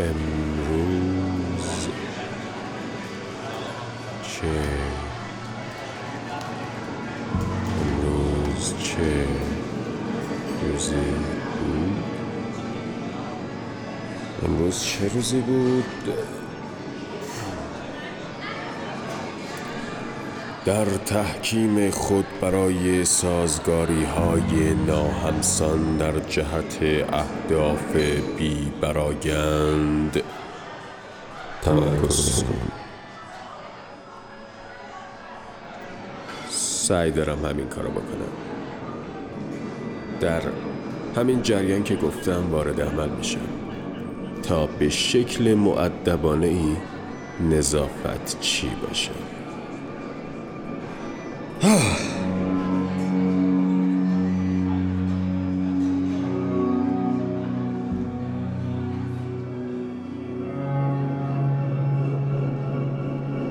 امروز چه روزی بود؟ امروز چه روزی بود؟ در تحکیم خود برای سازگاری‌های ناهمسان در جهت اهداف بی برایند تمرکز کن. سعی دارم همین کارو بکنم. در همین جریان که گفتم وارد عمل میشم تا به شکل مؤدبانه‌ای نظافت چی باشم.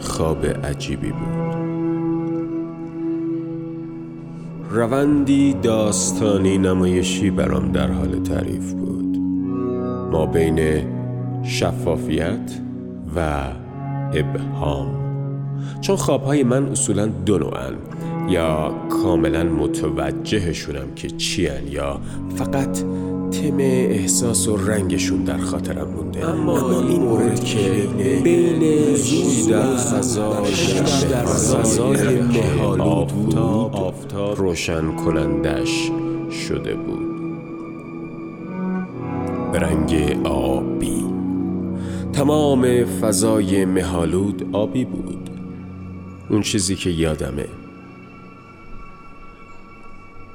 خواب عجیبی بود. روندی داستانی نمایشی برام در حال تعریف بود، ما بین شفافیت و ابهام، چون خوابهای من اصولاً دو نوعن، یا کاملاً متوجهشونم که چین یا فقط تم احساس و رنگشون در خاطرم مونده. اما این مورد که بین زوز در فضا در فضای محالود بود آفتاب روشن کنندش شده بود، رنگ آبی. تمام فضای مه‌آلود آبی بود، اون چیزی که یادمه.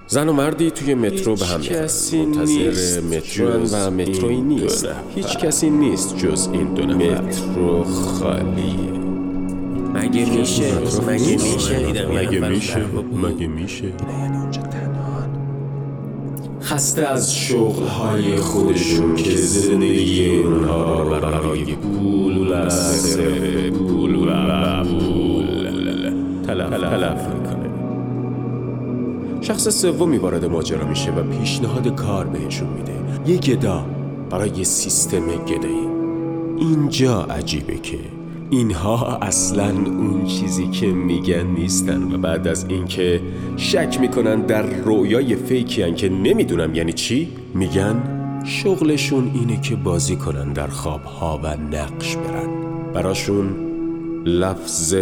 زن و مردی توی مترو به هم میخورن، منتظر مترو و مترویی نیست، هیچ کسی نیست جز این دو نفر. مترو خالیه. مگه میشه خسته از شغل‌های خودشون که زندگی اونها را برای پول و صرف پول و پول تلف میکنه. شخص سومی وارد ماجرا میشه و پیشنهاد کار بهشون میده، یه گدا برای سیستم گدایی. اینجا عجیبه که اینها اصلاً اون چیزی که میگن نیستن و بعد از اینکه شک میکنن در رویای فیکی ان که نمیدونم یعنی چی، میگن شغلشون اینه که بازی کنن در خوابها و نقش برن. براشون لفظ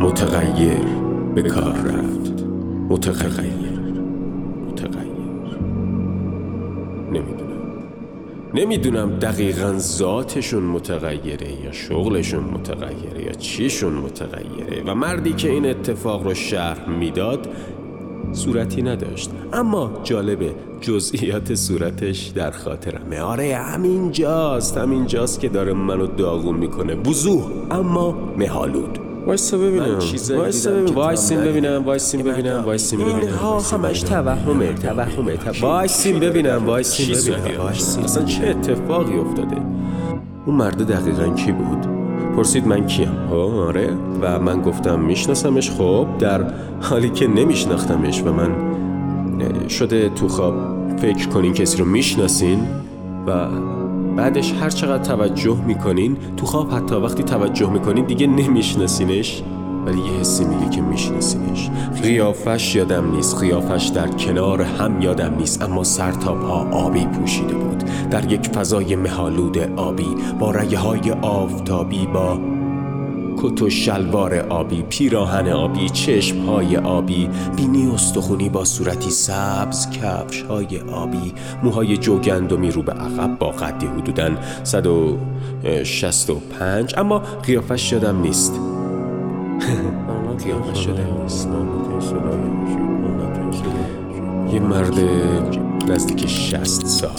متغیر به کار رفت. متغیر نمیدونم دقیقاً ذاتشون متغیره یا شغلشون متغیره یا چیشون متغیره. و مردی که این اتفاق رو شرح میداد صورتی نداشت، اما جالبه جزئیات صورتش در خاطرمه. آره همین جاست که داره منو داغون میکنه، وضوح اما مه‌آلود. وایسیم ببینم. اینها همش توهمه. وایسیم ببینم. اصلا چه اتفاقی افتاده؟ اون مرد دقیقاً کی بود؟ پرسید من کیم؟ آره، و من گفتم میشناسمش. خب در حالی که نمیشناختمش. و من شده تو خواب فکر کنین کسی رو میشناسین و بعدش هر چقدر توجه میکنین تو خواب، حتی وقتی توجه میکنین دیگه نمیشناسینش، ولی یه حسی میگه که میشناسینش. قیافش یادم نیست، قیافش در کنار هم یادم نیست، اما سر تا پا آبی پوشیده بود، در یک فضای مه‌آلود آبی، با رگ‌های آفتابی، با کت و شلوار آبی، پیراهن آبی، چشم‌های آبی، بینی استخونی با صورتی سبز، کفش‌های آبی، موهای جوگندمی رو به عقب با قدی حدوداً 165، اما قیافش یادم نیست. یه مرد نزدیک 60 سال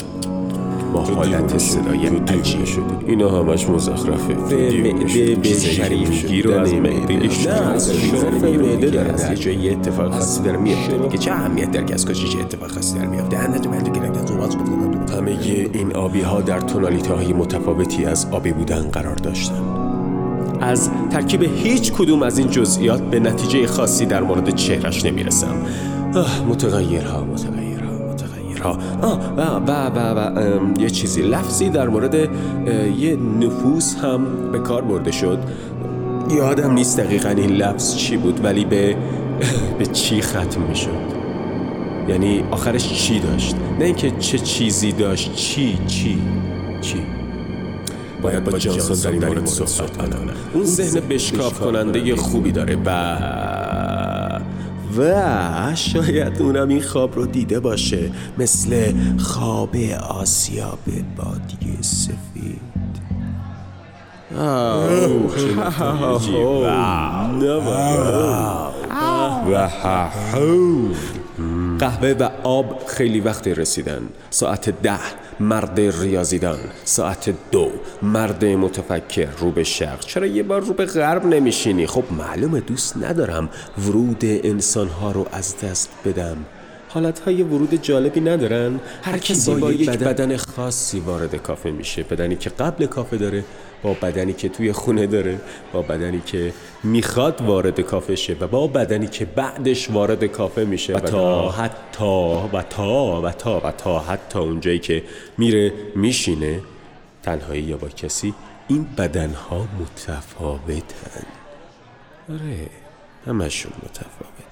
با حالت صدای عجیب شده. اینا همش مزخرفه. معده به شریفگی رو از مهده از یه اتفاق خاصی داره میافته که چه اهمیت داره که از کجی چه اتفاق خاصی داره میافته. همه این آبی ها در تونالیته های متفاوتی از آبی بودن قرار داشتن. از ترکیب هیچ کدوم از این جزئیات به نتیجه خاصی در مورد چهرش نمیرسم. متغیرها ها و یه چیزی لفظی در مورد یه نفوس هم به کار برده شد. یادم نیست دقیقاً این لفظ چی بود، ولی به چی ختم می شد، یعنی آخرش چی داشت، نه اینکه چه چیزی داشت. چی باید با جانسون در این مورد صحبت کنم. اون ذهن بشکاف کننده خوبی داره و شاید اونم این خواب رو دیده باشه، مثل خواب آسیاب بادی سفید. قهوه و آب خیلی وقت رسیدن. ساعت 10 مرد ریاضیدان، ساعت 2 مرد متفکر رو به شرق. چرا یه بار رو به غرب نمیشینی؟ خب معلومه دوست ندارم ورود انسانها رو از دست بدم. حالتهای ورود جالبی ندارن. هر کسی با یک بدن خاصی وارد کافه میشه، بدنی که قبل کافه داره، با بدنی که توی خونه داره، با بدنی که میخواد وارد کافه شه و با بدنی که بعدش وارد کافه میشه و تا اونجایی که میره میشینه تنهایی یا با کسی. این بدنها متفاوتن، آره همشون متفاوتن.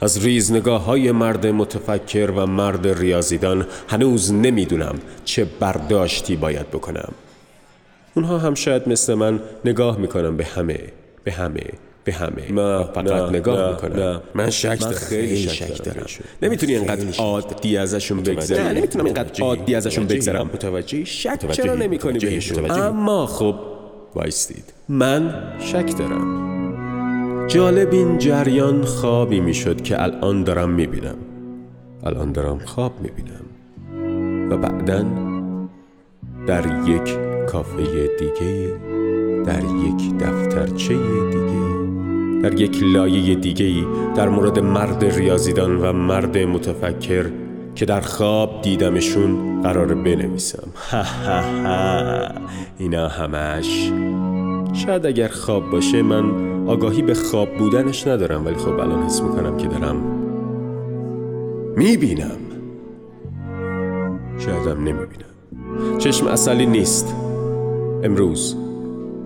از ریزنگاه‌های مرد متفکر و مرد ریاضیدان هنوز نمیدونم چه برداشتی باید بکنم. اونها هم شاید مثل من نگاه میکنم به همه. من فقط نگاه میکنم. من شک دارم، خیلی شک دارم. نمیتونی اینقدر عادی ازشون بگذرم. نه نمیتونم اینقدر عادی ازشون بگذرم. متوجه شک چرا نمیکنی بهشون؟ اما خب وایستید، من شک دارم. جالب این جریان خوابی میشد که الان دارم خواب میبینم و بعداً در یک کافه دیگه، در یک دفترچه دیگه، در یک لایه دیگه در مورد مرد ریاضیدان و مرد متفکر که در خواب دیدمشون قرار بنویسم. اینا همش شاید اگر خواب باشه من آگاهی به خواب بودنش ندارم، ولی خب الان حس میکنم که دارم میبینم. شایدم نمیبینم، چشم اصلی نیست. امروز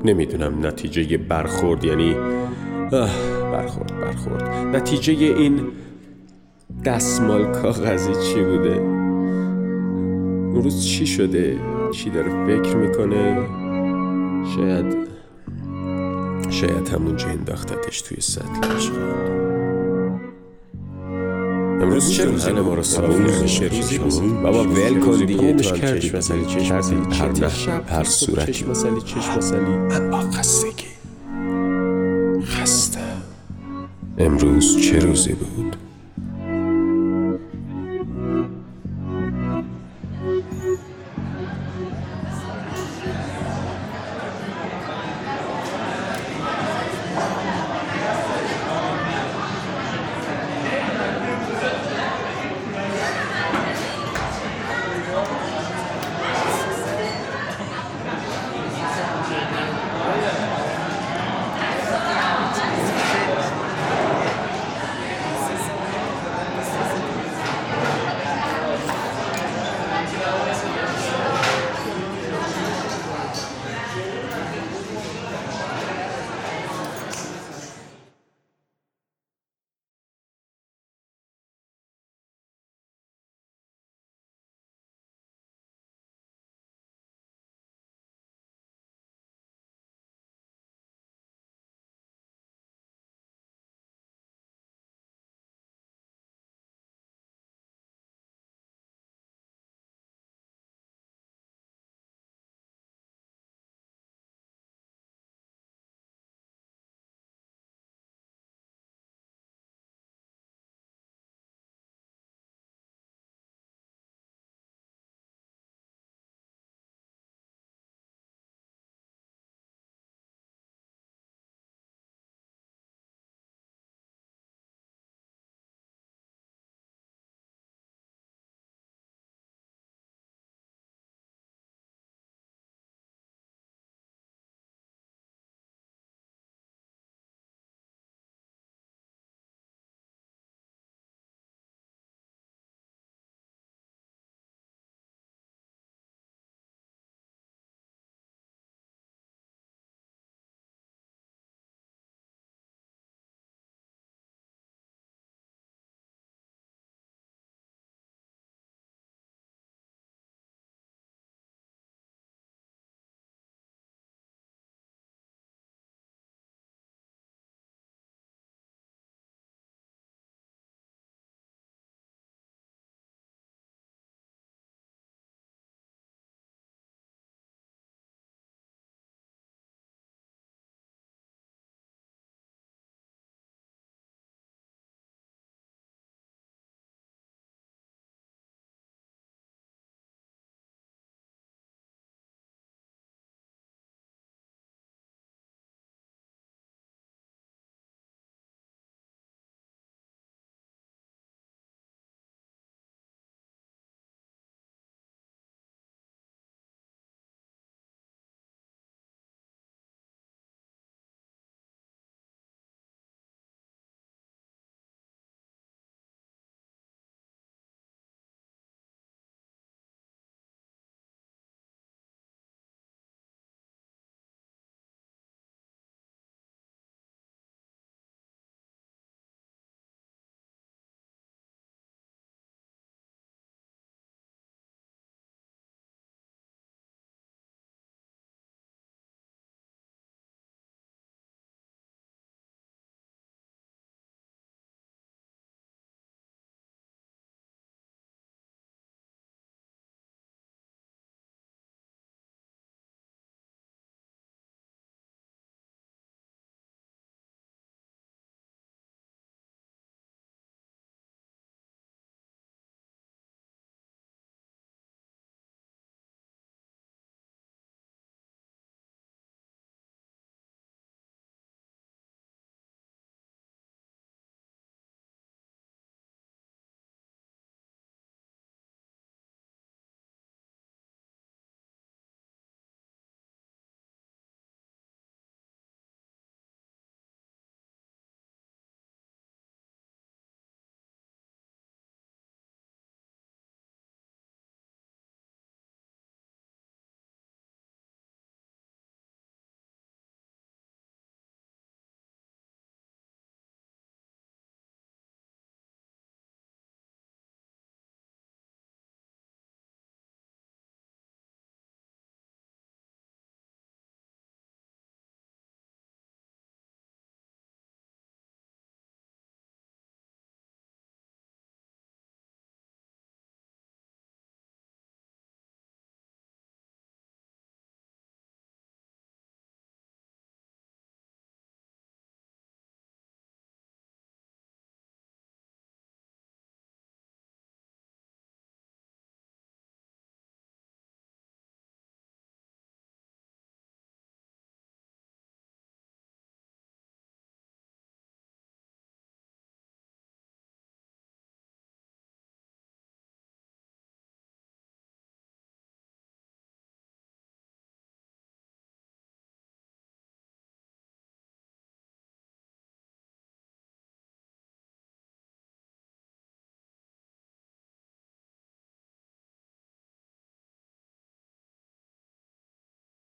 نمیدونم نتیجه برخورد، یعنی برخورد نتیجه این دستمال کاغذی چی بوده؟ اون روز چی شده؟ چی داره فکر میکنه؟ شاید همونجا انداختتش توی سطل اشغال. امروز چه روزنه ما رو سابون خشه روزی بابا ویل کن دیگه. نشکر چشم هر صورتی چشم مسئلی من با خستگی خستم. امروز چه روزی بود؟